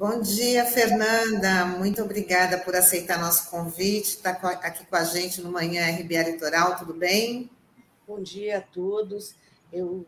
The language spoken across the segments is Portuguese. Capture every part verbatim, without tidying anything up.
Bom dia, Fernanda. Muito obrigada por aceitar nosso convite. Está aqui com a gente no Manhã R B A Litoral, tudo bem? Bom dia a todos. Eu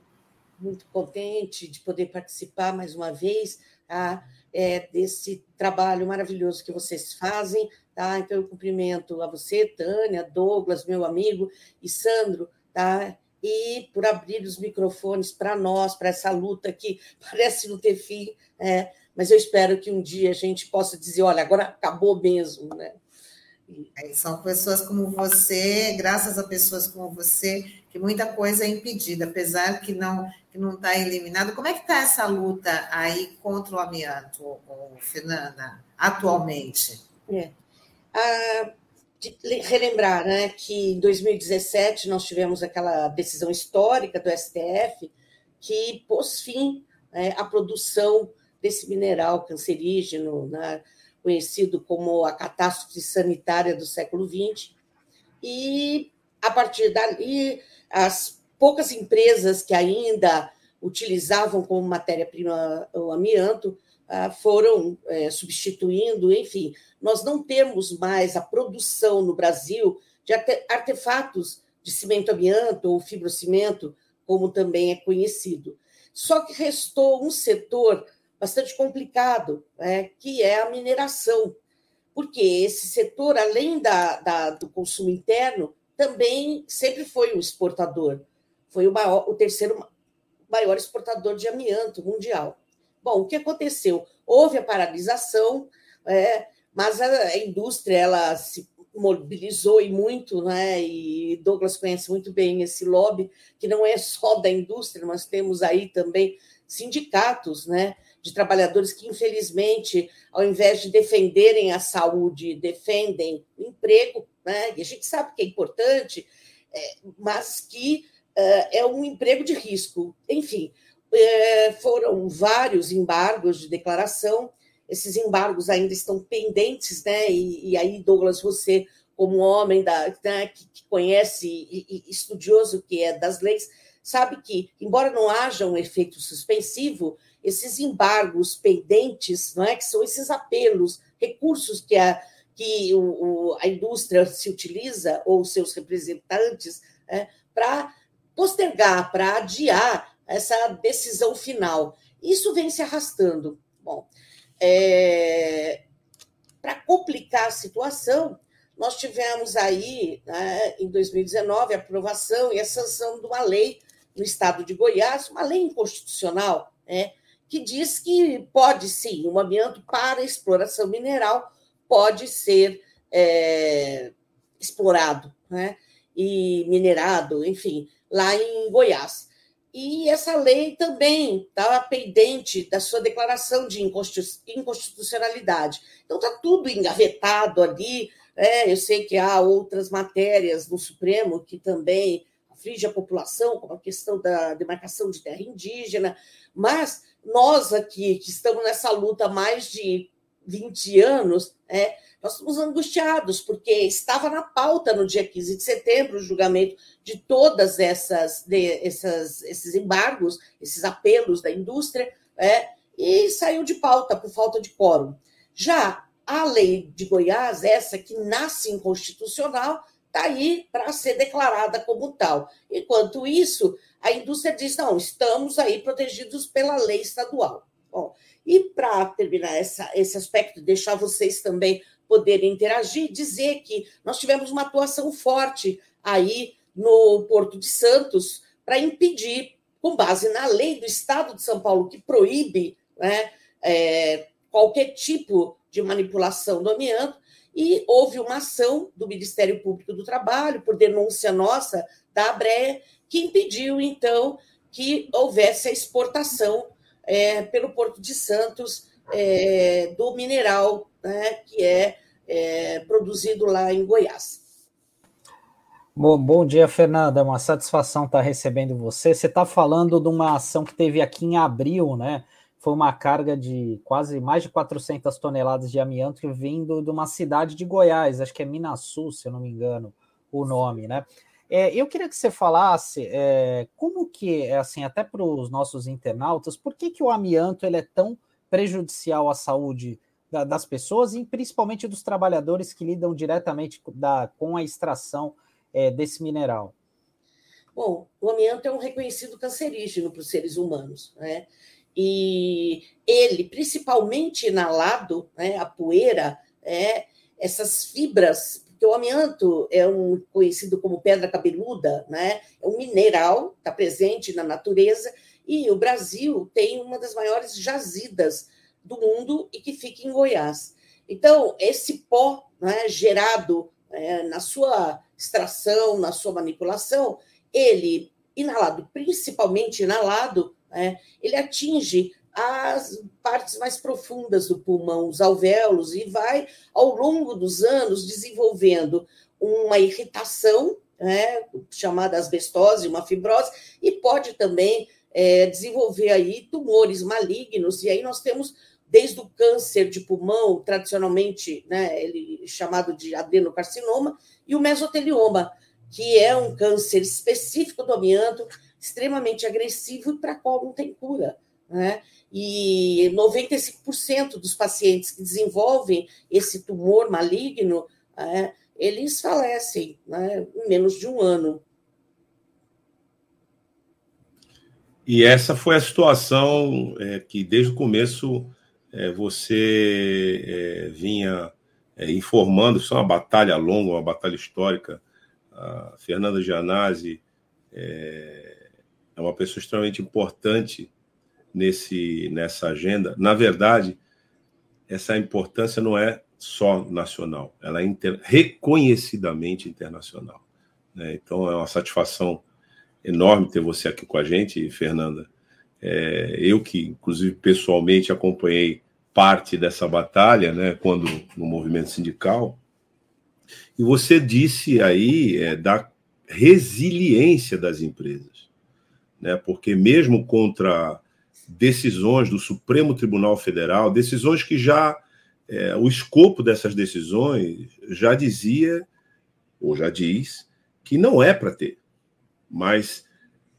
muito contente de poder participar mais uma vez tá? é, desse trabalho maravilhoso que vocês fazem. Tá? Então, eu cumprimento a você, Tânia, Douglas, meu amigo, e Sandro, tá? E por abrir os microfones para nós, para essa luta que parece não ter fim, é, mas eu espero que um dia a gente possa dizer, olha, agora acabou mesmo, né? É, são pessoas como você, graças a pessoas como você, que muita coisa é impedida, apesar que não que não está eliminado. Como é que está essa luta aí contra o amianto, Fernanda, atualmente? É. Ah, de relembrar, né, que em dois mil e dezessete nós tivemos aquela decisão histórica do S T F que pôs fim é, à produção desse mineral cancerígeno, né, conhecido como a catástrofe sanitária do século vinte, e, a partir dali, as poucas empresas que ainda utilizavam como matéria-prima o amianto foram substituindo, enfim. Nós não temos mais a produção no Brasil de artefatos de cimento-amianto ou fibrocimento, como também é conhecido. Só que restou um setor bastante complicado, né, que é a mineração, porque esse setor, além da, da, do consumo interno, também sempre foi um exportador, foi o, maior, o terceiro maior exportador de amianto mundial. Bom, o que aconteceu? Houve a paralisação, é, mas a, a indústria ela se mobilizou e muito, né? E Douglas conhece muito bem esse lobby, que não é só da indústria, nós temos aí também sindicatos, né, de trabalhadores que, infelizmente, ao invés de defenderem a saúde, defendem o emprego, né? E a gente sabe que é importante, é, mas que é, é um emprego de risco. Enfim, é, foram vários embargos de declaração, esses embargos ainda estão pendentes, né? E, e aí, Douglas, você, como homem da, né, que, que conhece e, e estudioso que é das leis, sabe que, embora não haja um efeito suspensivo, esses embargos pendentes, não é, que são esses apelos, recursos que a, que o, a indústria se utiliza, ou seus representantes, é, para postergar, para adiar essa decisão final. Isso vem se arrastando. Bom, é, para complicar a situação, nós tivemos aí, né, em dois mil e dezenove, a aprovação e a sanção de uma lei no estado de Goiás, uma lei inconstitucional, né, que diz que pode, sim, um amianto para exploração mineral pode ser é, explorado, né, e minerado, enfim, lá em Goiás. E essa lei também estava pendente da sua declaração de inconstitucionalidade. Então, está tudo engavetado ali. É, eu sei que há outras matérias no Supremo que também aflige a população, como a questão da demarcação de terra indígena, mas nós aqui, que estamos nessa luta há mais de vinte anos, é, nós estamos angustiados, porque estava na pauta no dia quinze de setembro o julgamento de todas essas, de, essas esses embargos, esses apelos da indústria, é, e saiu de pauta por falta de quórum. Já a lei de Goiás, essa que nasce inconstitucional, está aí para ser declarada como tal. Enquanto isso, a indústria diz, não, estamos aí protegidos pela lei estadual. Bom, e para terminar essa, esse aspecto, deixar vocês também poderem interagir, dizer que nós tivemos uma atuação forte aí no Porto de Santos para impedir, com base na lei do Estado de São Paulo, que proíbe, né, é, qualquer tipo de manipulação do amianto, e houve uma ação do Ministério Público do Trabalho, por denúncia nossa, da ABREA, que impediu, então, que houvesse a exportação é, pelo Porto de Santos é, do mineral, né, que é, é produzido lá em Goiás. Bom, bom dia, Fernanda. É uma satisfação estar recebendo você. Você está falando de uma ação que teve aqui em abril, né? Foi uma carga de quase mais de quatrocentas toneladas de amianto vindo de uma cidade de Goiás, acho que é Minaçu, se eu não me engano, o nome, né? É, eu queria que você falasse é, como que, assim, até para os nossos internautas, por que, que o amianto ele é tão prejudicial à saúde da, das pessoas e principalmente dos trabalhadores que lidam diretamente da, com a extração é, desse mineral? Bom, o amianto é um reconhecido cancerígeno para os seres humanos, né? E ele, principalmente inalado, né, a poeira, é, essas fibras, porque o amianto é um, conhecido como pedra cabeluda, né, é um mineral, está presente na natureza, e o Brasil tem uma das maiores jazidas do mundo e que fica em Goiás. Então, esse pó, né, gerado, é, na sua extração, na sua manipulação, ele, inalado, principalmente inalado, é, ele atinge as partes mais profundas do pulmão, os alvéolos, e vai, ao longo dos anos, desenvolvendo uma irritação, é, chamada asbestose, uma fibrose, e pode também é, desenvolver aí tumores malignos, e aí nós temos, desde o câncer de pulmão, tradicionalmente, né, ele, chamado de adenocarcinoma, e o mesotelioma, que é um câncer específico do amianto, extremamente agressivo e para qual não tem cura, né? E noventa e cinco por cento dos pacientes que desenvolvem esse tumor maligno, é, eles falecem, né, em menos de um ano. E essa foi a situação é, que, desde o começo, é, você é, vinha é, informando. Isso é uma batalha longa, uma batalha histórica. A Fernanda Giannasi é... é uma pessoa extremamente importante nesse, nessa agenda. Na verdade, essa importância não é só nacional, ela é inter, reconhecidamente internacional, né? Então, é uma satisfação enorme ter você aqui com a gente, Fernanda. É, eu que, inclusive, pessoalmente acompanhei parte dessa batalha, né, quando no movimento sindical. E você disse aí é, da resiliência das empresas, porque mesmo contra decisões do Supremo Tribunal Federal, decisões que já, é, o escopo dessas decisões já dizia, ou já diz, que não é para ter. Mas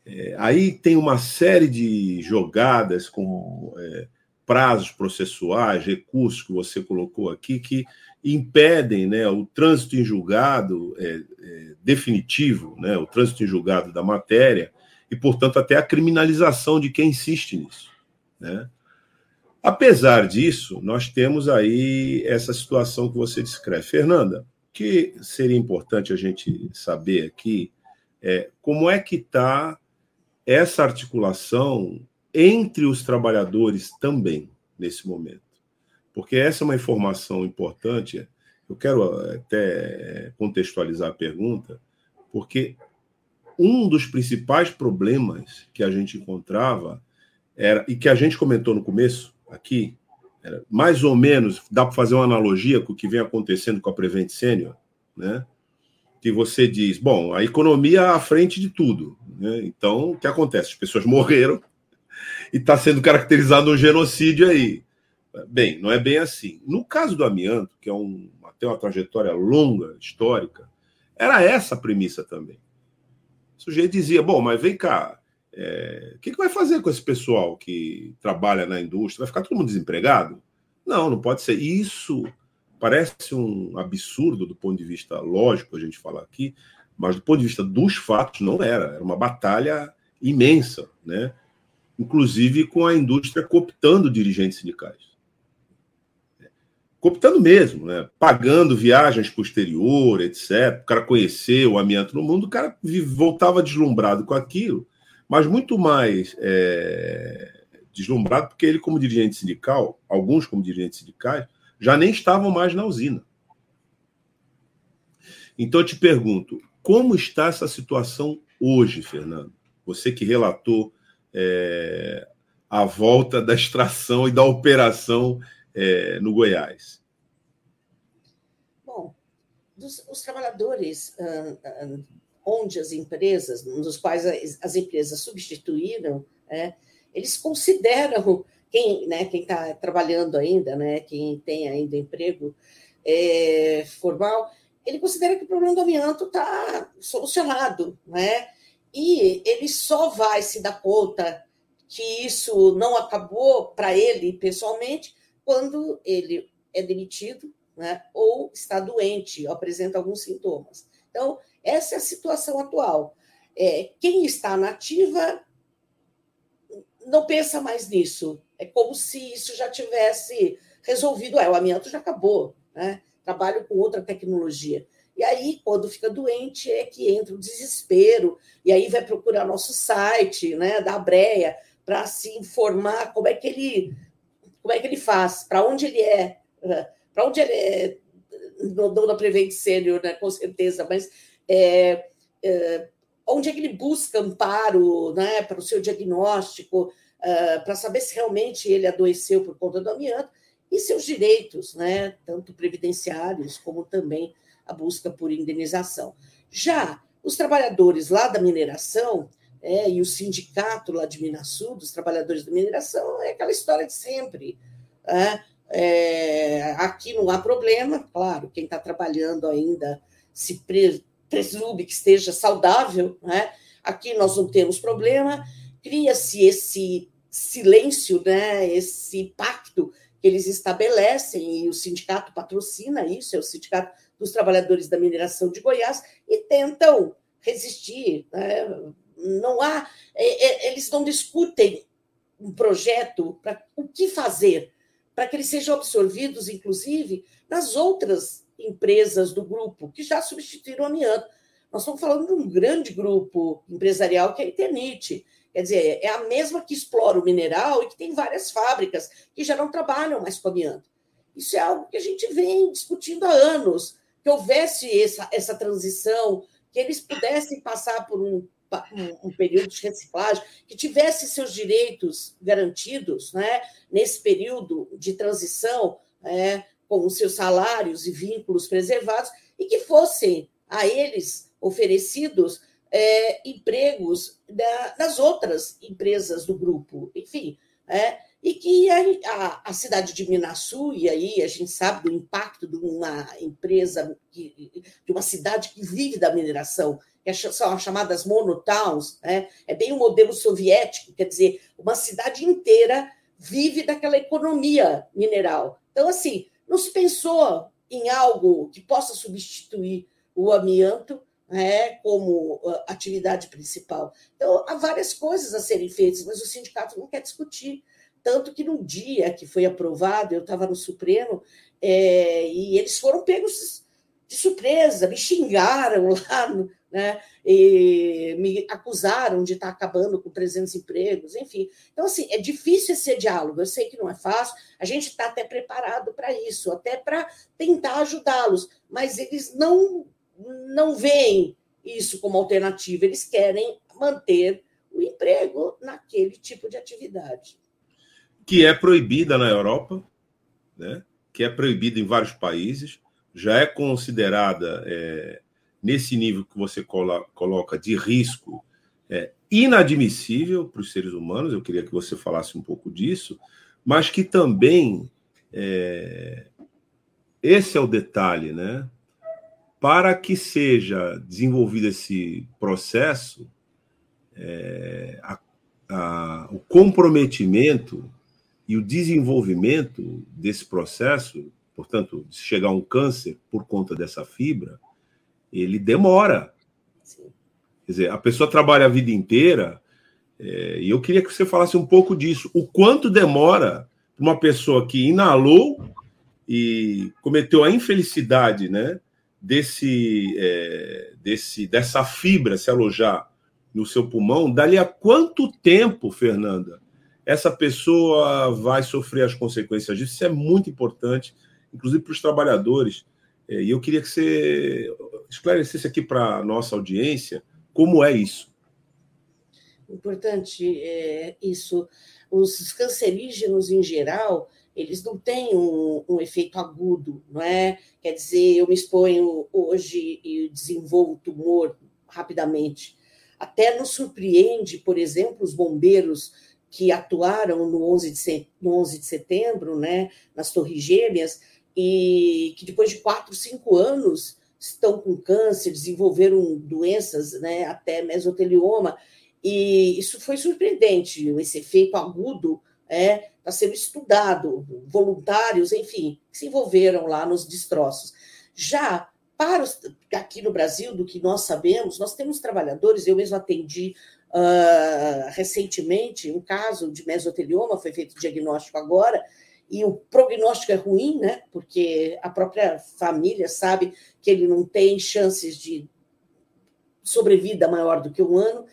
é, aí tem uma série de jogadas com é, prazos processuais, recursos que você colocou aqui, que impedem, né, o trânsito em julgado é, é, definitivo, né, o trânsito em julgado da matéria, e, portanto, até a criminalização de quem insiste nisso, né? Apesar disso, nós temos aí essa situação que você descreve. Fernanda, o que seria importante a gente saber aqui é como é que está essa articulação entre os trabalhadores também, nesse momento. Porque essa é uma informação importante. Eu quero até contextualizar a pergunta, porque um dos principais problemas que a gente encontrava era, e que a gente comentou no começo aqui, era mais ou menos, dá para fazer uma analogia com o que vem acontecendo com a Prevent Senior, né? Que você diz, bom, a economia é à frente de tudo, né? Então, o que acontece? As pessoas morreram e está sendo caracterizado um genocídio aí. Bem, não é bem assim. No caso do amianto, que é um, até uma trajetória longa, histórica, era essa a premissa também. O sujeito dizia, bom, mas vem cá, é, o que, que vai fazer com esse pessoal que trabalha na indústria? Vai ficar todo mundo desempregado? Não, não pode ser. E isso parece um absurdo do ponto de vista lógico a gente falar aqui, mas do ponto de vista dos fatos não era. Era uma batalha imensa, né? Inclusive com a indústria cooptando dirigentes sindicais. Cooptando mesmo, né? Pagando viagens para o exterior, etcétera. O cara conheceu o amianto no mundo, o cara voltava deslumbrado com aquilo, mas muito mais é, deslumbrado, porque ele, como dirigente sindical, alguns como dirigentes sindicais, já nem estavam mais na usina. Então, eu te pergunto, como está essa situação hoje, Fernando? Você que relatou é, a volta da extração e da operação É, no Goiás. Bom, dos, os trabalhadores uh, uh, onde as empresas, nos quais as, as empresas substituíram, é, eles consideram quem, né, quem está trabalhando ainda, né, quem tem ainda emprego é, formal, ele considera que o problema do amianto está solucionado, né? E ele só vai se dar conta que isso não acabou para ele pessoalmente quando ele é demitido, né, ou está doente, ou apresenta alguns sintomas. Então, essa é a situação atual. É, quem está na ativa não pensa mais nisso. É como se isso já tivesse resolvido. É, o amianto já acabou, né? Trabalho com outra tecnologia. E aí, quando fica doente, é que entra o desespero, e aí vai procurar nosso site, né, da ABREA, para se informar como é que ele, como é que ele faz, para onde ele é, para onde ele é, não da Prevent Senior, né, com certeza, mas é, é, onde é que ele busca amparo, né, para o seu diagnóstico, é, para saber se realmente ele adoeceu por conta do amianto, e seus direitos, né, tanto previdenciários como também a busca por indenização. Já os trabalhadores lá da mineração, é, e o sindicato lá de Minaçu, dos trabalhadores da mineração, é aquela história de sempre. É, é, aqui não há problema, claro, quem está trabalhando ainda se pre, presume que esteja saudável, né? Aqui nós não temos problema, cria-se esse silêncio, né, esse pacto que eles estabelecem, e o sindicato patrocina isso, é o sindicato dos trabalhadores da mineração de Goiás, e tentam resistir. Né? Não há, eles não discutem um projeto para o que fazer, para que eles sejam absorvidos, inclusive, nas outras empresas do grupo, que já substituíram o amianto. Nós estamos falando de um grande grupo empresarial que é a Eternit. Quer dizer, é a mesma que explora o mineral e que tem várias fábricas que já não trabalham mais com amianto. Isso é algo que a gente vem discutindo há anos, que houvesse essa, essa transição, que eles pudessem passar por um, um período de reciclagem, que tivessem seus direitos garantidos, né, nesse período de transição, é, com os seus salários e vínculos preservados, e que fossem a eles oferecidos É, empregos da, das outras empresas do grupo, enfim, é, e que a, a, a cidade de Minaçu, e aí a gente sabe do impacto de uma empresa, que, de uma cidade que vive da mineração, que são as chamadas monotowns, é, é bem o um modelo soviético, quer dizer, uma cidade inteira vive daquela economia mineral. Então, assim, não se pensou em algo que possa substituir o amianto, é, como atividade principal. Então, há várias coisas a serem feitas, mas o sindicato não quer discutir. Tanto que, no dia que foi aprovado, eu estava no Supremo, é, e eles foram pegos de surpresa, me xingaram lá, né, e me acusaram de estar acabando com trezentos empregos, enfim. Então, assim, é difícil esse diálogo, eu sei que não é fácil, a gente está até preparado para isso, até para tentar ajudá-los, mas eles não... não veem isso como alternativa, eles querem manter o emprego naquele tipo de atividade. Que é proibida na Europa, né? Que é proibida em vários países, já é considerada, é, nesse nível que você colo- coloca de risco, é, inadmissível para os seres humanos, eu queria que você falasse um pouco disso, mas que também, é, esse é o detalhe, né? Para que seja desenvolvido esse processo, é, a, a, o comprometimento e o desenvolvimento desse processo, portanto, se chegar a um câncer por conta dessa fibra, ele demora. Sim. Quer dizer, a pessoa trabalha a vida inteira, é, e eu queria que você falasse um pouco disso. O quanto demora para uma pessoa que inalou e cometeu a infelicidade, né, Desse, é, desse, dessa fibra se alojar no seu pulmão, dali a quanto tempo, Fernanda, essa pessoa vai sofrer as consequências disso? Isso é muito importante, inclusive para os trabalhadores. É, e eu queria que você esclarecesse aqui para a nossa audiência como é isso. Importante é isso. Os cancerígenos, em geral... eles não têm um, um efeito agudo, não é? Quer dizer, eu me exponho hoje e desenvolvo tumor rapidamente. Até nos surpreende, por exemplo, os bombeiros que atuaram no onze de setembro, né, nas Torres Gêmeas, e que depois de quatro, cinco anos estão com câncer, desenvolveram doenças, né, até mesotelioma, E isso foi surpreendente, esse efeito agudo é, está sendo estudado, voluntários, enfim, que se envolveram lá nos destroços. Já para os, aqui no Brasil, do que nós sabemos, nós temos trabalhadores, eu mesmo atendi uh, recentemente um caso de mesotelioma, foi feito o diagnóstico agora, e o prognóstico é ruim, né? Porque a própria família sabe que ele não tem chances de sobrevida maior do que um ano,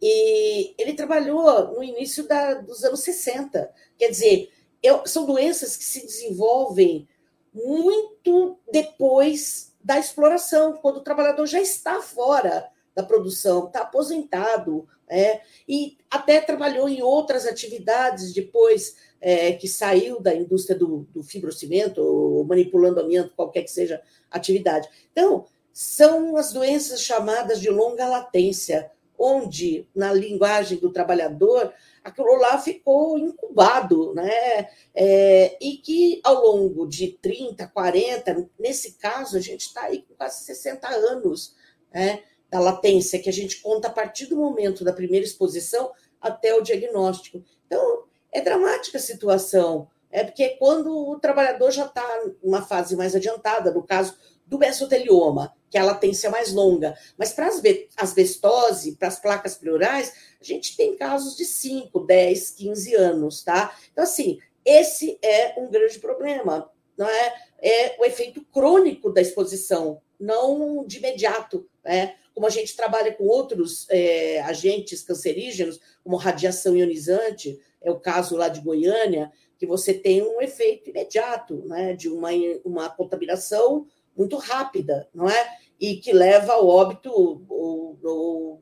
e ele trabalhou no início da, dos anos sessenta. Quer dizer, eu, são doenças que se desenvolvem muito depois da exploração, quando o trabalhador já está fora da produção, está aposentado, é, e até trabalhou em outras atividades depois é, que saiu da indústria do, do fibrocimento, ou manipulando amianto, qualquer que seja a atividade. Então, são as doenças chamadas de longa latência, onde, na linguagem do trabalhador, aquilo lá ficou incubado, né? É, e que, ao longo de trinta, quarenta, nesse caso, a gente está aí com quase sessenta anos, né, da latência, que a gente conta a partir do momento da primeira exposição até o diagnóstico. Então, é dramática a situação, é porque quando o trabalhador já está numa fase mais adiantada, no caso do mesotelioma, que é a latência mais longa, mas para as asbestose, para as placas pleurais, a gente tem casos de cinco, dez, quinze anos, tá? Então, assim, esse é um grande problema, não é? É o efeito crônico da exposição, não de imediato, né? Como a gente trabalha com outros é, agentes cancerígenos, como radiação ionizante, é o caso lá de Goiânia, que você tem um efeito imediato, né? De uma, uma contaminação muito rápida, não é? E que leva ao óbito ou, ou,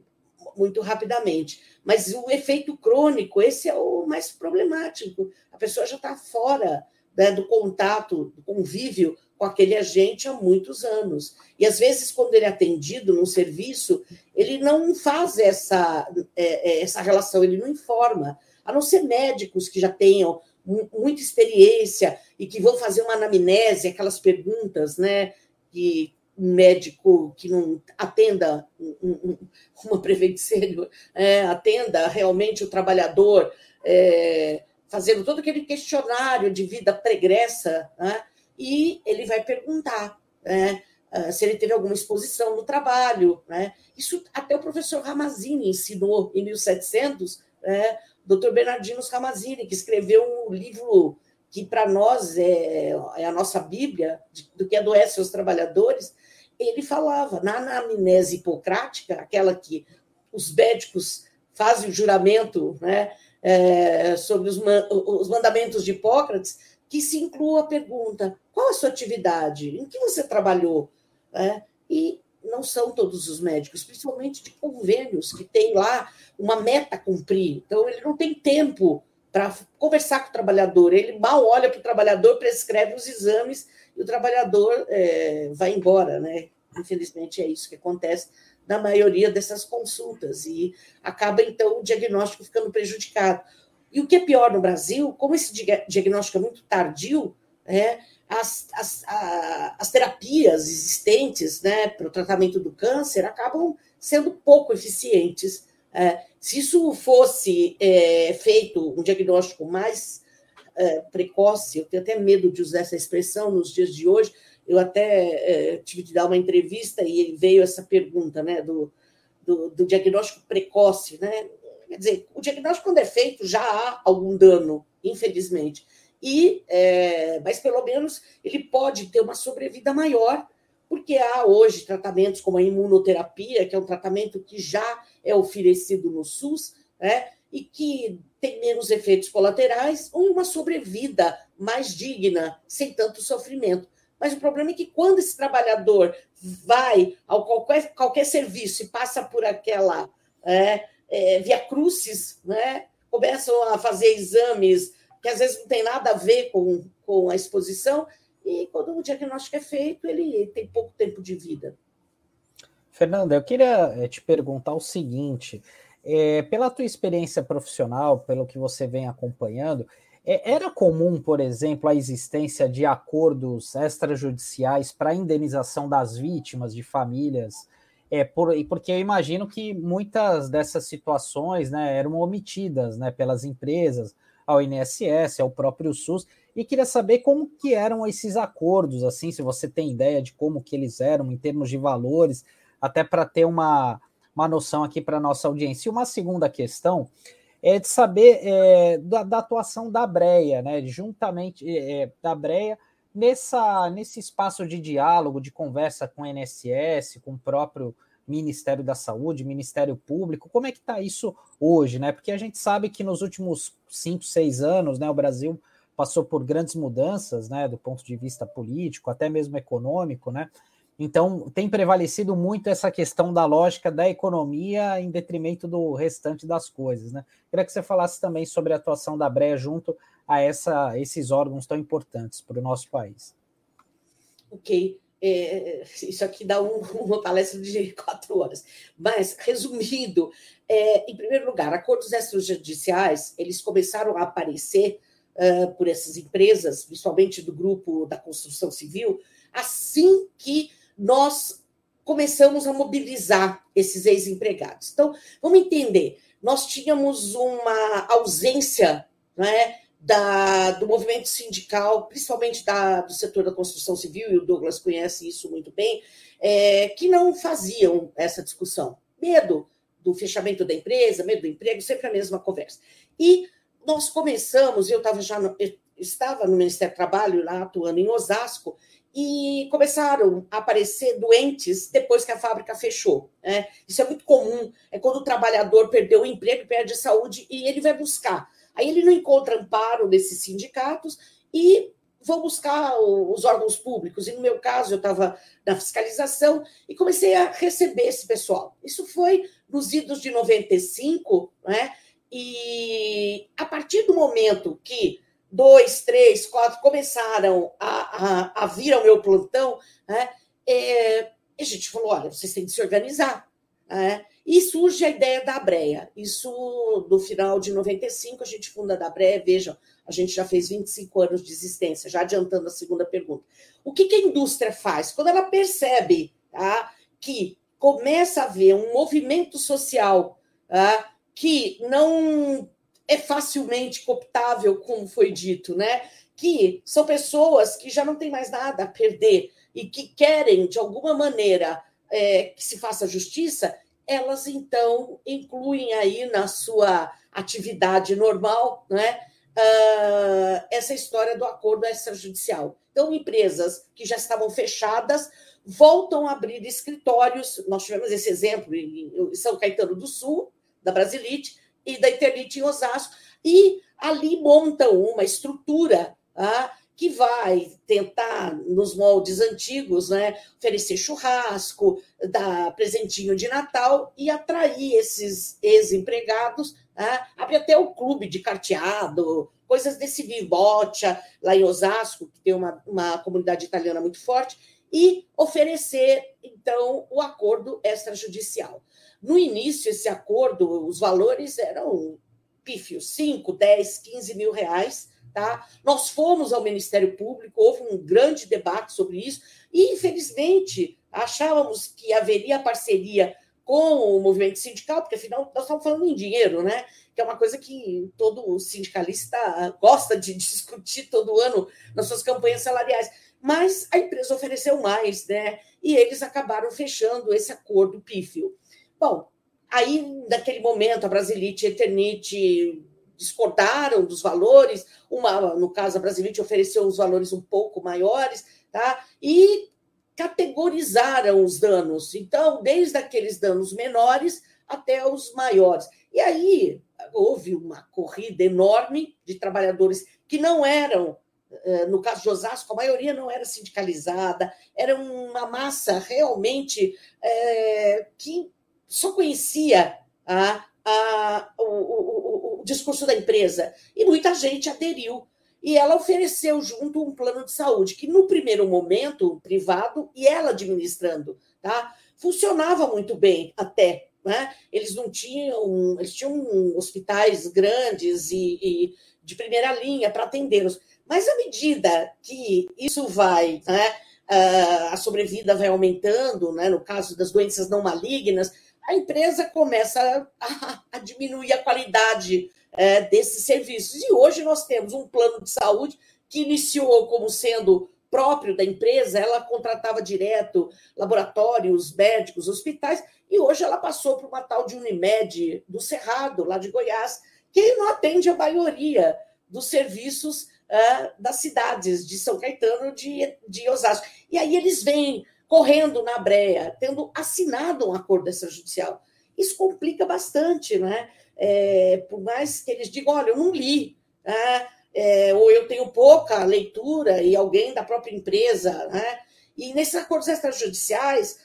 muito rapidamente. Mas o efeito crônico, esse é o mais problemático. A pessoa já está fora, né, do contato, do convívio com aquele agente há muitos anos. E, às vezes, quando ele é atendido num serviço, ele não faz essa, é, essa relação, ele não informa. A não ser médicos que já tenham muita experiência e que vão fazer uma anamnese, aquelas perguntas, né, que um médico que não atenda um, um, uma Prevent Senior, é, atenda realmente o trabalhador, é, fazendo todo aquele questionário de vida pregressa, né, e ele vai perguntar, né, se ele teve alguma exposição no trabalho, né. Isso até o professor Ramazzini ensinou em mil e setecentos, né, doutor Bernardino Ramazzini, que escreveu um livro que, para nós, é a nossa Bíblia, do que adoece os trabalhadores. Ele falava, na anamnese hipocrática, aquela que os médicos fazem o juramento, né, é, sobre os, os mandamentos de Hipócrates, que se inclua a pergunta: qual a sua atividade? Em que você trabalhou? É, e não são todos os médicos, principalmente de convênios, que tem lá uma meta a cumprir. Então, ele não tem tempo para conversar com o trabalhador, ele mal olha para o trabalhador, prescreve os exames e o trabalhador é, vai embora, né? Infelizmente, é isso que acontece na maioria dessas consultas e acaba, então, o diagnóstico ficando prejudicado. E o que é pior no Brasil, como esse diagnóstico é muito tardio, é, As, as, as terapias existentes, né, para o tratamento do câncer acabam sendo pouco eficientes. É, se isso fosse é, feito um diagnóstico mais é, precoce, eu tenho até medo de usar essa expressão nos dias de hoje, eu até é, tive de dar uma entrevista e ele veio essa pergunta, né, do, do, do diagnóstico precoce, né? Quer dizer, o diagnóstico, quando é feito, já há algum dano, infelizmente. E, é, mas, pelo menos, ele pode ter uma sobrevida maior, porque há hoje tratamentos como a imunoterapia, que é um tratamento que já é oferecido no SUS, né, e que tem menos efeitos colaterais, ou uma sobrevida mais digna, sem tanto sofrimento. Mas o problema é que, quando esse trabalhador vai ao qualquer, qualquer serviço e passa por aquela é, é, via crucis, né, começam a fazer exames que às vezes não tem nada a ver com, com a exposição, e quando o diagnóstico é feito, ele tem pouco tempo de vida. Fernanda, eu queria te perguntar o seguinte, é, pela tua experiência profissional, pelo que você vem acompanhando, é, era comum, por exemplo, a existência de acordos extrajudiciais para indenização das vítimas, de famílias É, por, porque eu imagino que muitas dessas situações, né, eram omitidas, né, pelas empresas, ao I N S S, ao próprio SUS, e queria saber como que eram esses acordos, assim, se você tem ideia de como que eles eram em termos de valores, até para ter uma, uma noção aqui para a nossa audiência. E uma segunda questão é de saber é, da, da atuação da ABREA, né, juntamente é, da ABREA, Nessa, nesse espaço de diálogo, de conversa com o I N S S, com o próprio Ministério da Saúde, Ministério Público, como é que está isso hoje, né? Porque a gente sabe que nos últimos cinco, seis anos, né, o Brasil passou por grandes mudanças, né, do ponto de vista político, até mesmo econômico, né? Então, tem prevalecido muito essa questão da lógica da economia em detrimento do restante das coisas, né? Queria que você falasse também sobre a atuação da ABREA junto a essa, esses órgãos tão importantes para o nosso país. Ok, é, isso aqui dá um, uma palestra de quatro horas, mas, resumindo, é, em primeiro lugar, acordos extrajudiciais, eles começaram a aparecer uh, por essas empresas, principalmente do grupo da construção civil, assim que nós começamos a mobilizar esses ex-empregados. Então, vamos entender, nós tínhamos uma ausência, né, Da, do movimento sindical, principalmente da, do setor da construção civil, e o Douglas conhece isso muito bem, é, que não faziam essa discussão. Medo do fechamento da empresa, medo do emprego, sempre a mesma conversa. E nós começamos, eu, tava já no, eu estava no Ministério do Trabalho, lá atuando em Osasco, e começaram a aparecer doentes depois que a fábrica fechou. Né? Isso é muito comum, é quando o trabalhador perdeu o emprego, perde a saúde, e ele vai buscar. Aí ele não encontra amparo desses sindicatos e vão buscar os órgãos públicos. E no meu caso, eu estava na fiscalização e comecei a receber esse pessoal. Isso foi nos idos de noventa e cinco, né? E a partir do momento que dois, três, quatro começaram a, a, a vir ao meu plantão, né? É, a gente falou, olha, vocês têm que se organizar, né? E surge a ideia da ABREA. Isso, no final de noventa e cinco, a gente funda a ABREA. Vejam, a gente já fez vinte e cinco anos de existência, já adiantando a segunda pergunta. O que a indústria faz? Quando ela percebe, tá, que começa a haver um movimento social, tá, que não é facilmente cooptável, como foi dito, né? Que são pessoas que já não têm mais nada a perder e que querem, de alguma maneira, é, que se faça justiça, elas, então, incluem aí na sua atividade normal, né, uh, essa história do acordo extrajudicial. Então, empresas que já estavam fechadas voltam a abrir escritórios. Nós tivemos esse exemplo em São Caetano do Sul, da Brasilite, e da Eternit em Osasco, e ali montam uma estrutura, ah, que vai tentar, nos moldes antigos, né, oferecer churrasco, dar presentinho de Natal e atrair esses ex-empregados, né? Abre até o clube de carteado, coisas desse vibocha, lá em Osasco, que tem uma, uma comunidade italiana muito forte, e oferecer, então, o acordo extrajudicial. No início, esse acordo, os valores eram pífios, cinco, dez, quinze mil reais, tá? Nós fomos ao Ministério Público, houve um grande debate sobre isso e, infelizmente, achávamos que haveria parceria com o movimento sindical, porque, afinal, nós estamos falando em dinheiro, né? Que é uma coisa que todo sindicalista gosta de discutir todo ano nas suas campanhas salariais. Mas a empresa ofereceu mais, né? E eles acabaram fechando esse acordo pífio. Bom, aí, naquele momento, a Brasilite e a Eternit discordaram dos valores, uma, no caso a Brasilite ofereceu uns valores um pouco maiores, tá? E categorizaram os danos, então, desde aqueles danos menores até os maiores. E aí houve uma corrida enorme de trabalhadores que não eram, no caso de Osasco, a maioria não era sindicalizada, era uma massa realmente é, que só conhecia a, a, o, o, o o discurso da empresa, e muita gente aderiu, e ela ofereceu junto um plano de saúde, que no primeiro momento, privado, e ela administrando, tá? Funcionava muito bem até, né? Eles não tinham, eles tinham hospitais grandes e, e de primeira linha para atendê-los, mas à medida que isso vai, né, a sobrevida vai aumentando, né? No caso das doenças não malignas, a empresa começa a, a diminuir a qualidade é, desses serviços. E hoje nós temos um plano de saúde que iniciou como sendo próprio da empresa, ela contratava direto laboratórios, médicos, hospitais, e hoje ela passou para uma tal de Unimed do Cerrado, lá de Goiás, que não atende a maioria dos serviços uh, das cidades de São Caetano de, de Osasco. E aí eles vêm correndo na ABREA, tendo assinado um acordo extrajudicial. Isso complica bastante, né? É, por mais que eles digam, olha, eu não li, né? É, ou eu tenho pouca leitura e alguém da própria empresa, né? E nesses acordos extrajudiciais,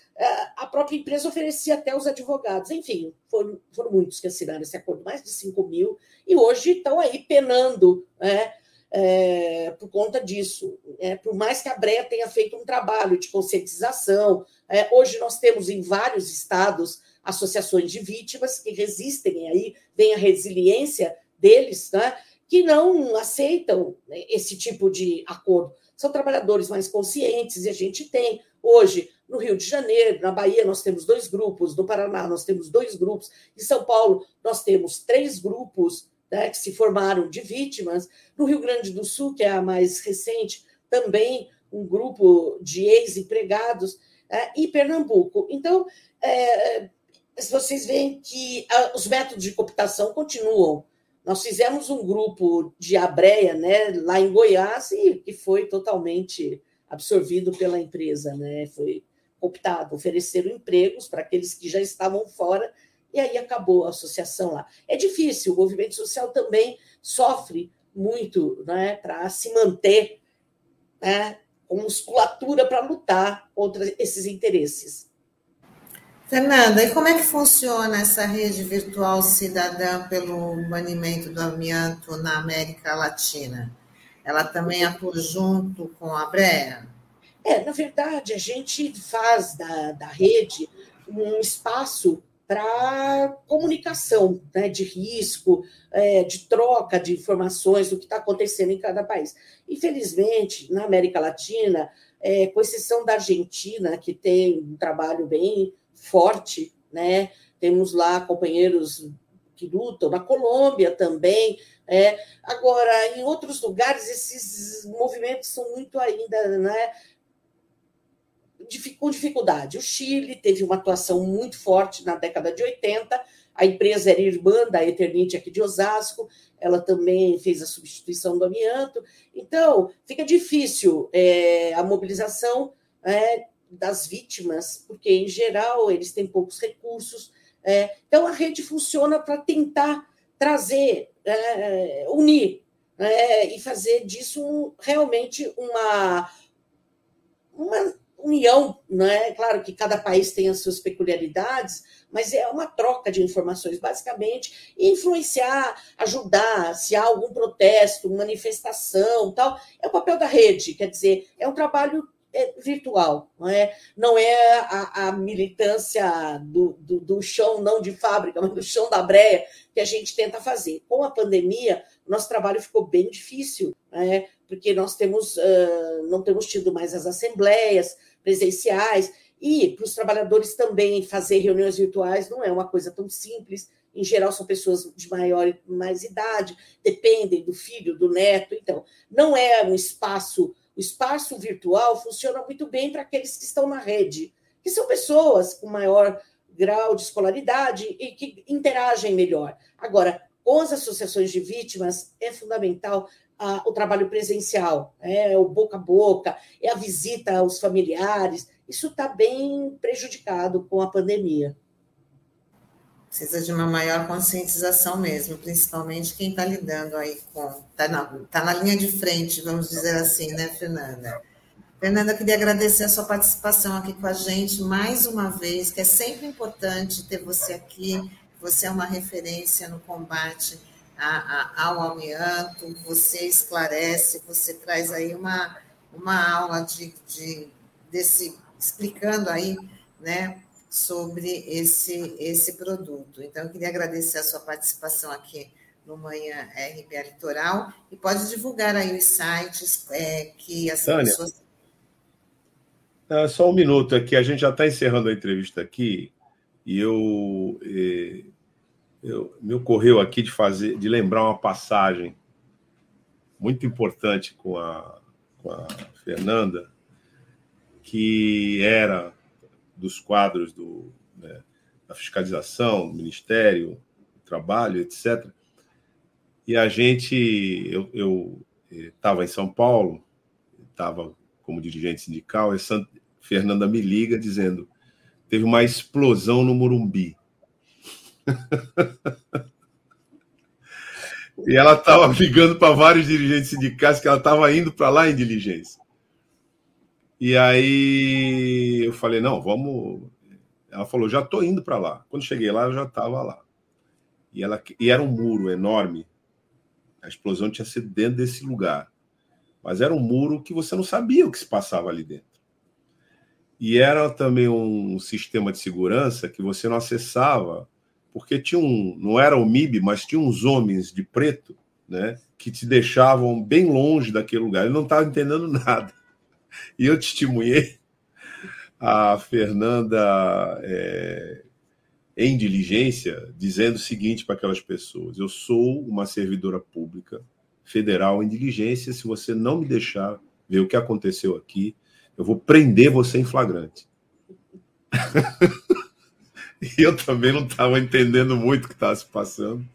a própria empresa oferecia até os advogados. Enfim, foram, foram muitos que assinaram esse acordo, mais de cinco mil, e hoje estão aí penando, né? É, por conta disso. É, por mais que a ABREA tenha feito um trabalho de conscientização, é, hoje nós temos em vários estados associações de vítimas que resistem aí, vem a resiliência deles, né? Que não aceitam esse tipo de acordo. São trabalhadores mais conscientes, e a gente tem hoje, no Rio de Janeiro, na Bahia, nós temos dois grupos, no Paraná nós temos dois grupos, em São Paulo nós temos três grupos, né, que se formaram de vítimas, no Rio Grande do Sul, que é a mais recente, também um grupo de ex-empregados, né, e Pernambuco. Então, é, vocês veem que os métodos de cooptação continuam. Nós fizemos um grupo de ABREA, né, lá em Goiás, e que foi totalmente absorvido pela empresa, né? Foi optado, ofereceram empregos para aqueles que já estavam fora, e aí acabou a associação lá. É difícil, o movimento social também sofre muito, né, para se manter, né, com musculatura para lutar contra esses interesses. Fernanda, e como é que funciona essa rede virtual cidadã pelo banimento do amianto na América Latina? Ela também atua junto com a ABREA? É, na verdade, a gente faz da, da rede um espaço para comunicação, né, de risco, é, de troca de informações do que está acontecendo em cada país. Infelizmente, na América Latina, é, com exceção da Argentina, que tem um trabalho bem forte, né? Temos lá companheiros que lutam, na Colômbia também. É. Agora, em outros lugares, esses movimentos são muito ainda, né, com dificuldade. O Chile teve uma atuação muito forte na década de oitenta, a empresa era irmã da Eternit aqui de Osasco, ela também fez a substituição do amianto. Então, fica difícil é, a mobilização é, das vítimas, porque, em geral, eles têm poucos recursos. É, então, a rede funciona para tentar trazer, é, unir, é, e fazer disso realmente uma, uma união. Né? Claro que cada país tem as suas peculiaridades, mas é uma troca de informações, basicamente, influenciar, ajudar, se há algum protesto, manifestação, tal, é o papel da rede, quer dizer, é um trabalho virtual, não é, não é a, a militância do, do, do chão, não de fábrica, mas do chão da ABREA, que a gente tenta fazer. Com a pandemia, nosso trabalho ficou bem difícil, né? Porque nós temos, uh, não temos tido mais as assembleias presenciais, e para os trabalhadores também fazer reuniões virtuais não é uma coisa tão simples. Em geral, são pessoas de maior mais idade, dependem do filho, do neto, então, não é um espaço. O espaço virtual funciona muito bem para aqueles que estão na rede, que são pessoas com maior grau de escolaridade e que interagem melhor. Agora, com as associações de vítimas, é fundamental ah, o trabalho presencial, é o boca a boca, é a visita aos familiares. Isso está bem prejudicado com a pandemia. Precisa de uma maior conscientização mesmo, principalmente quem está lidando aí com... Está na, tá na linha de frente, vamos dizer assim, né, Fernanda? Fernanda, eu queria agradecer a sua participação aqui com a gente mais uma vez, que é sempre importante ter você aqui. Você é uma referência no combate a, a, ao amianto, você esclarece, você traz aí uma, uma aula de, de, desse, explicando aí, né, sobre esse, esse produto. Então, eu queria agradecer a sua participação aqui no Manhã R B A Litoral, e pode divulgar aí os sites é, que as Tânia, pessoas... Ah, só um minuto aqui, a gente já está encerrando a entrevista aqui, e eu, eh, eu me ocorreu aqui de fazer, de lembrar uma passagem muito importante com a, com a Fernanda, que era dos quadros do, né, da fiscalização, do Ministério, do Trabalho, etcétera. E a gente, eu estava em São Paulo, estava como dirigente sindical, e Santa Fernanda me liga dizendo: teve uma explosão no Morumbi. E ela estava ligando para vários dirigentes sindicais que ela estava indo para lá em diligência. E aí eu falei, não, vamos... Ela falou, já estou indo para lá. Quando cheguei lá, eu já estava lá. E, ela... e era um muro enorme. A explosão tinha sido dentro desse lugar. Mas era um muro que você não sabia o que se passava ali dentro. E era também um sistema de segurança que você não acessava, porque tinha um... não era o M I B, mas tinha uns homens de preto, né, que te deixavam bem longe daquele lugar. Eu não estava entendendo nada. E eu testemunhei a Fernanda é, em diligência, dizendo o seguinte para aquelas pessoas: eu sou uma servidora pública federal em diligência, se você não me deixar ver o que aconteceu aqui, eu vou prender você em flagrante. E eu também não estava entendendo muito o que estava se passando,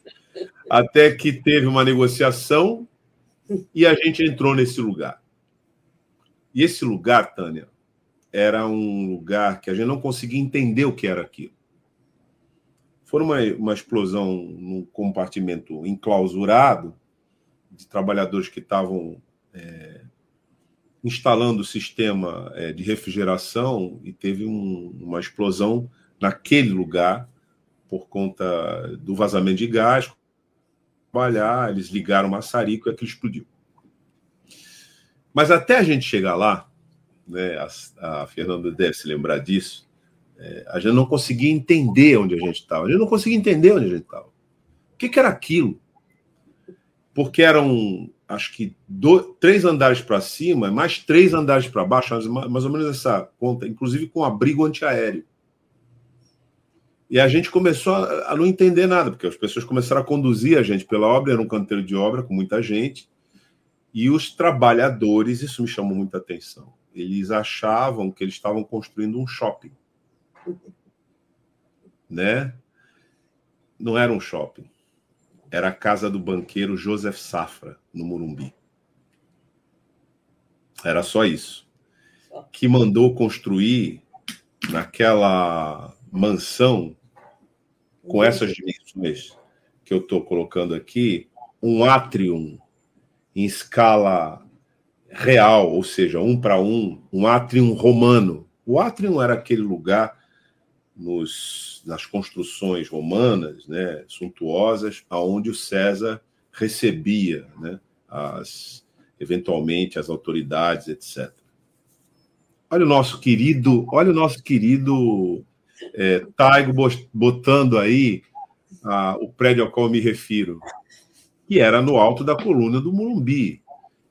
até que teve uma negociação e a gente entrou nesse lugar. E esse lugar, Tânia, era um lugar que a gente não conseguia entender o que era aquilo. Foi uma, uma explosão num compartimento enclausurado de trabalhadores que estavam é, instalando o sistema é, de refrigeração, e teve um, uma explosão naquele lugar por conta do vazamento de gás. Trabalhar, eles ligaram o maçarico e aquilo explodiu. Mas até a gente chegar lá, né, a, a Fernanda deve se lembrar disso, é, a gente não conseguia entender onde a gente estava. A gente não conseguia entender onde a gente estava. O que, que era aquilo? Porque eram, acho que, dois, três andares para cima, mais três andares para baixo, mais ou menos essa conta, inclusive com abrigo antiaéreo. E a gente começou a, a não entender nada, porque as pessoas começaram a conduzir a gente pela obra, era um canteiro de obra com muita gente. E os trabalhadores, isso me chamou muita atenção, eles achavam que eles estavam construindo um shopping. Né? Não era um shopping. Era a casa do banqueiro Joseph Safra, no Morumbi. Era só isso. Que mandou construir naquela mansão, com essas dimensões que eu estou colocando aqui, um átrium em escala real, ou seja, um para um, um átrium romano. O átrium era aquele lugar nos, nas construções romanas, né, suntuosas, onde o César recebia, né, as, eventualmente as autoridades, etcétera. Olha o nosso querido, olha o nosso querido é, Taigo botando aí a, o prédio ao qual eu me refiro, que era no alto da coluna do Morumbi.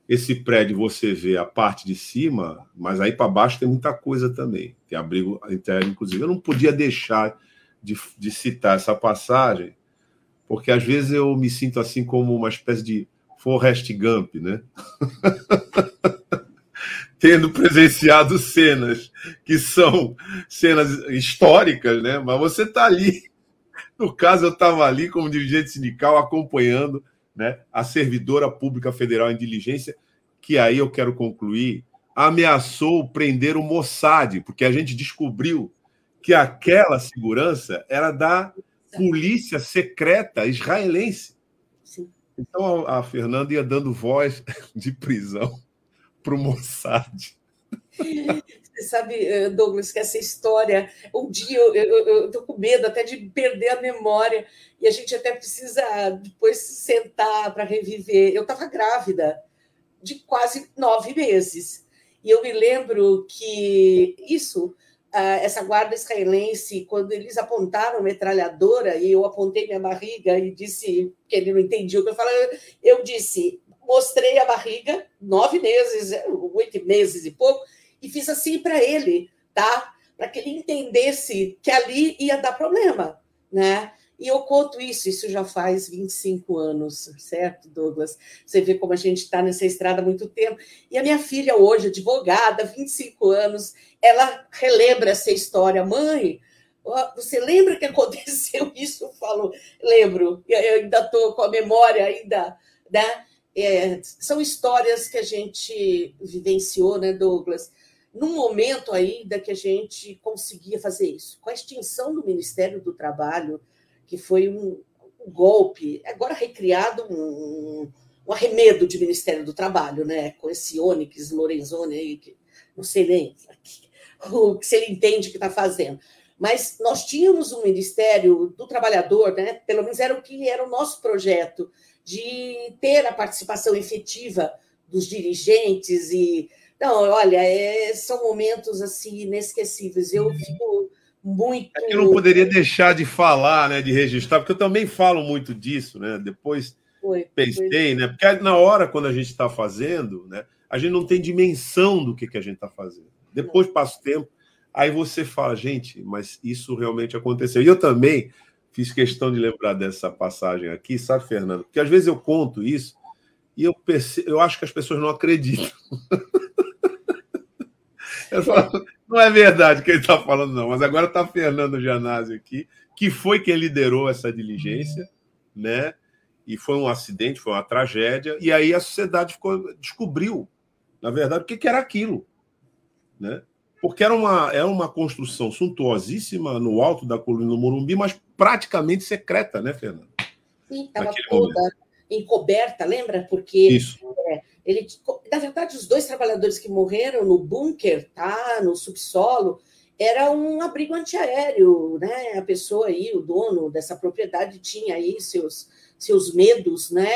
Esse prédio você vê a parte de cima, mas aí para baixo tem muita coisa também. Tem abrigo interno, inclusive. Eu não podia deixar de, de citar essa passagem, porque às vezes eu me sinto assim como uma espécie de Forrest Gump, né? Tendo presenciado cenas que são cenas históricas, né? Mas você está ali. No caso, eu estava ali como dirigente sindical acompanhando, né, a servidora pública federal em diligência, que aí eu quero concluir, ameaçou prender o Mossad, porque a gente descobriu que aquela segurança era da polícia secreta israelense. Sim. Então a Fernanda ia dando voz de prisão para o Mossad. Você sabe, Douglas, que essa história, um dia eu estou com medo até de perder a memória, e a gente até precisa depois se sentar para reviver. Eu estava grávida de quase nove meses, e eu me lembro que isso, essa guarda israelense, quando eles apontaram a metralhadora, e eu apontei minha barriga e disse que ele não entendia o que eu falava, eu disse, mostrei a barriga, nove meses, oito meses e pouco, e fiz assim para ele, tá? Para que ele entendesse que ali ia dar problema, né? E eu conto isso, isso já faz vinte e cinco anos, certo, Douglas? Você vê como a gente está nessa estrada há muito tempo. E a minha filha hoje, advogada, vinte e cinco anos, ela relembra essa história. Mãe, você lembra que aconteceu isso? Eu falo, lembro, eu ainda estou com a memória ainda, né? É, são histórias que a gente vivenciou, né, Douglas? Num momento ainda que a gente conseguia fazer isso. Com a extinção do Ministério do Trabalho, que foi um, um golpe, agora recriado um, um arremedo de Ministério do Trabalho, né? Com esse Onyx Lorenzoni aí, que não sei nem o que se ele entende que está fazendo. Mas nós tínhamos um Ministério do Trabalhador, né? Pelo menos era o que era o nosso projeto, de ter a participação efetiva dos dirigentes. E não, olha, é, são momentos assim inesquecíveis. Eu fico muito... É, eu não poderia deixar de falar, né, de registrar, porque eu também falo muito disso, né? Depois foi, pensei, foi. Né? Porque na hora, quando a gente está fazendo, né, a gente não tem dimensão do que, que a gente está fazendo. Depois passa o tempo, aí você fala, gente, mas isso realmente aconteceu. E eu também fiz questão de lembrar dessa passagem aqui, sabe, Fernando? Porque às vezes eu conto isso e eu, perce... eu acho que as pessoas não acreditam. Eu falo, não é verdade o que ele está falando, não. Mas agora está Fernanda Giannasi aqui, que foi quem liderou essa diligência, né? E foi um acidente, foi uma tragédia. E aí a sociedade ficou, descobriu, na verdade, o que, que era aquilo, né? Porque era uma, era uma construção suntuosíssima no alto da coluna do Morumbi, mas praticamente secreta, né, Fernanda? Sim, estava toda momento. Encoberta, lembra? Porque isso. É, ele, na verdade, os dois trabalhadores que morreram no bunker, tá, no subsolo, era um abrigo antiaéreo, né? A pessoa aí, o dono dessa propriedade, tinha aí seus, seus medos, né?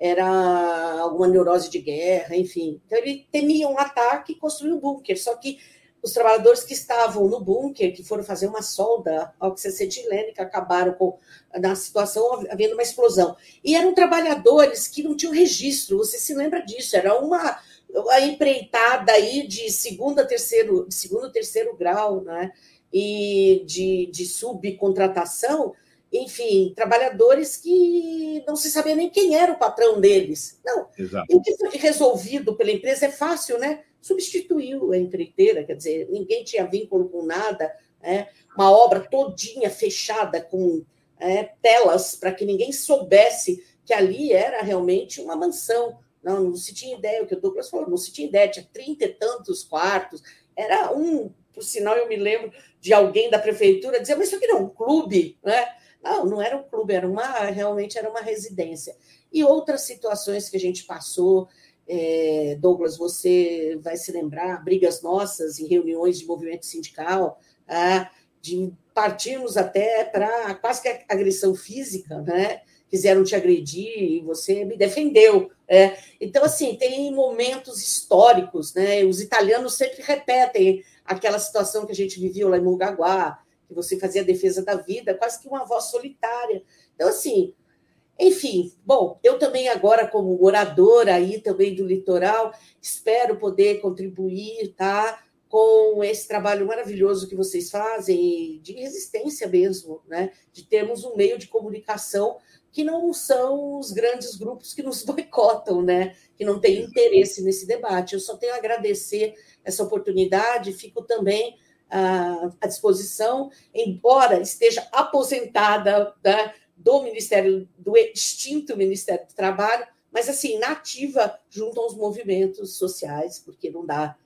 Era alguma neurose de guerra, enfim. Então, ele temia um ataque e construiu um bunker, só que os trabalhadores que estavam no bunker, que foram fazer uma solda oxacetilênica, acabaram com, na situação havendo uma explosão. E eram trabalhadores que não tinham registro, você se lembra disso, era uma, uma empreitada aí de segunda, terceiro, segundo, terceiro grau, né? E de, de subcontratação, enfim, trabalhadores que não se sabia nem quem era o patrão deles. Não. Exato. E o que foi resolvido pela empresa é fácil, né? Substituiu a empreiteira, quer dizer, ninguém tinha vínculo com nada, né? Uma obra todinha fechada com é, telas para que ninguém soubesse que ali era realmente uma mansão. Não, não se tinha ideia, o que o Douglas falou, não se tinha ideia, tinha trinta e tantos quartos, era um, por sinal eu me lembro de alguém da prefeitura dizer, mas isso aqui não é um clube, né? Não, não era um clube, era uma, realmente era uma residência. E outras situações que a gente passou, é, Douglas, você vai se lembrar, brigas nossas em reuniões de movimento sindical, ah, de partirmos até para quase que agressão física, né? Quiseram te agredir e você me defendeu. É. Então, assim, tem momentos históricos, né? Os italianos sempre repetem aquela situação que a gente viveu lá em Mongaguá, que você fazia a defesa da vida, quase que uma voz solitária. Então, assim... Enfim, bom, eu também agora como oradora aí também do litoral, espero poder contribuir, tá, com esse trabalho maravilhoso que vocês fazem, de resistência mesmo, né, de termos um meio de comunicação que não são os grandes grupos que nos boicotam, né, que não têm interesse nesse debate. Eu só tenho a agradecer essa oportunidade, fico também ah, à disposição, embora esteja aposentada, né, do Ministério, do extinto Ministério do Trabalho, mas assim, nativa junto aos movimentos sociais, porque não dá,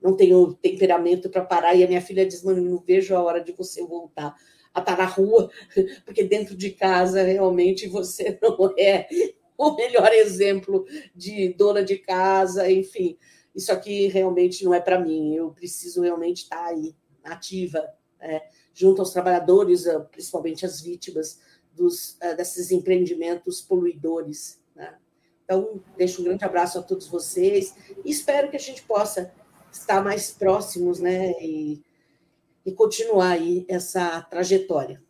não tenho temperamento para parar, e a minha filha diz, mano, não vejo a hora de você voltar a estar na rua, porque dentro de casa realmente você não é o melhor exemplo de dona de casa, enfim, isso aqui realmente não é para mim, eu preciso realmente estar aí, nativa, né, junto aos trabalhadores, principalmente as vítimas, Dos, desses empreendimentos poluidores. Né? Então, deixo um grande abraço a todos vocês e espero que a gente possa estar mais próximos, né? e, e continuar aí essa trajetória.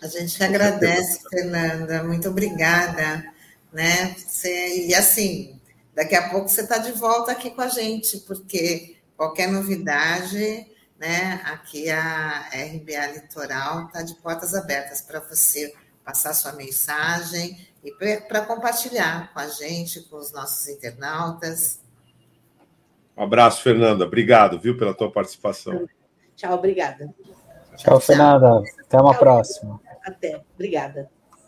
A gente agradece, Fernanda. Muito obrigada. Né? Você, e, assim, daqui a pouco você está de volta aqui com a gente, porque... Qualquer novidade, né, aqui a R B A Litoral está de portas abertas para você passar sua mensagem e para compartilhar com a gente, com os nossos internautas. Um abraço, Fernanda. Obrigado, viu, pela tua participação. Tchau, obrigada. Tchau, tchau, Fernanda. Tchau. Até uma tchau, próxima. Até. Obrigada.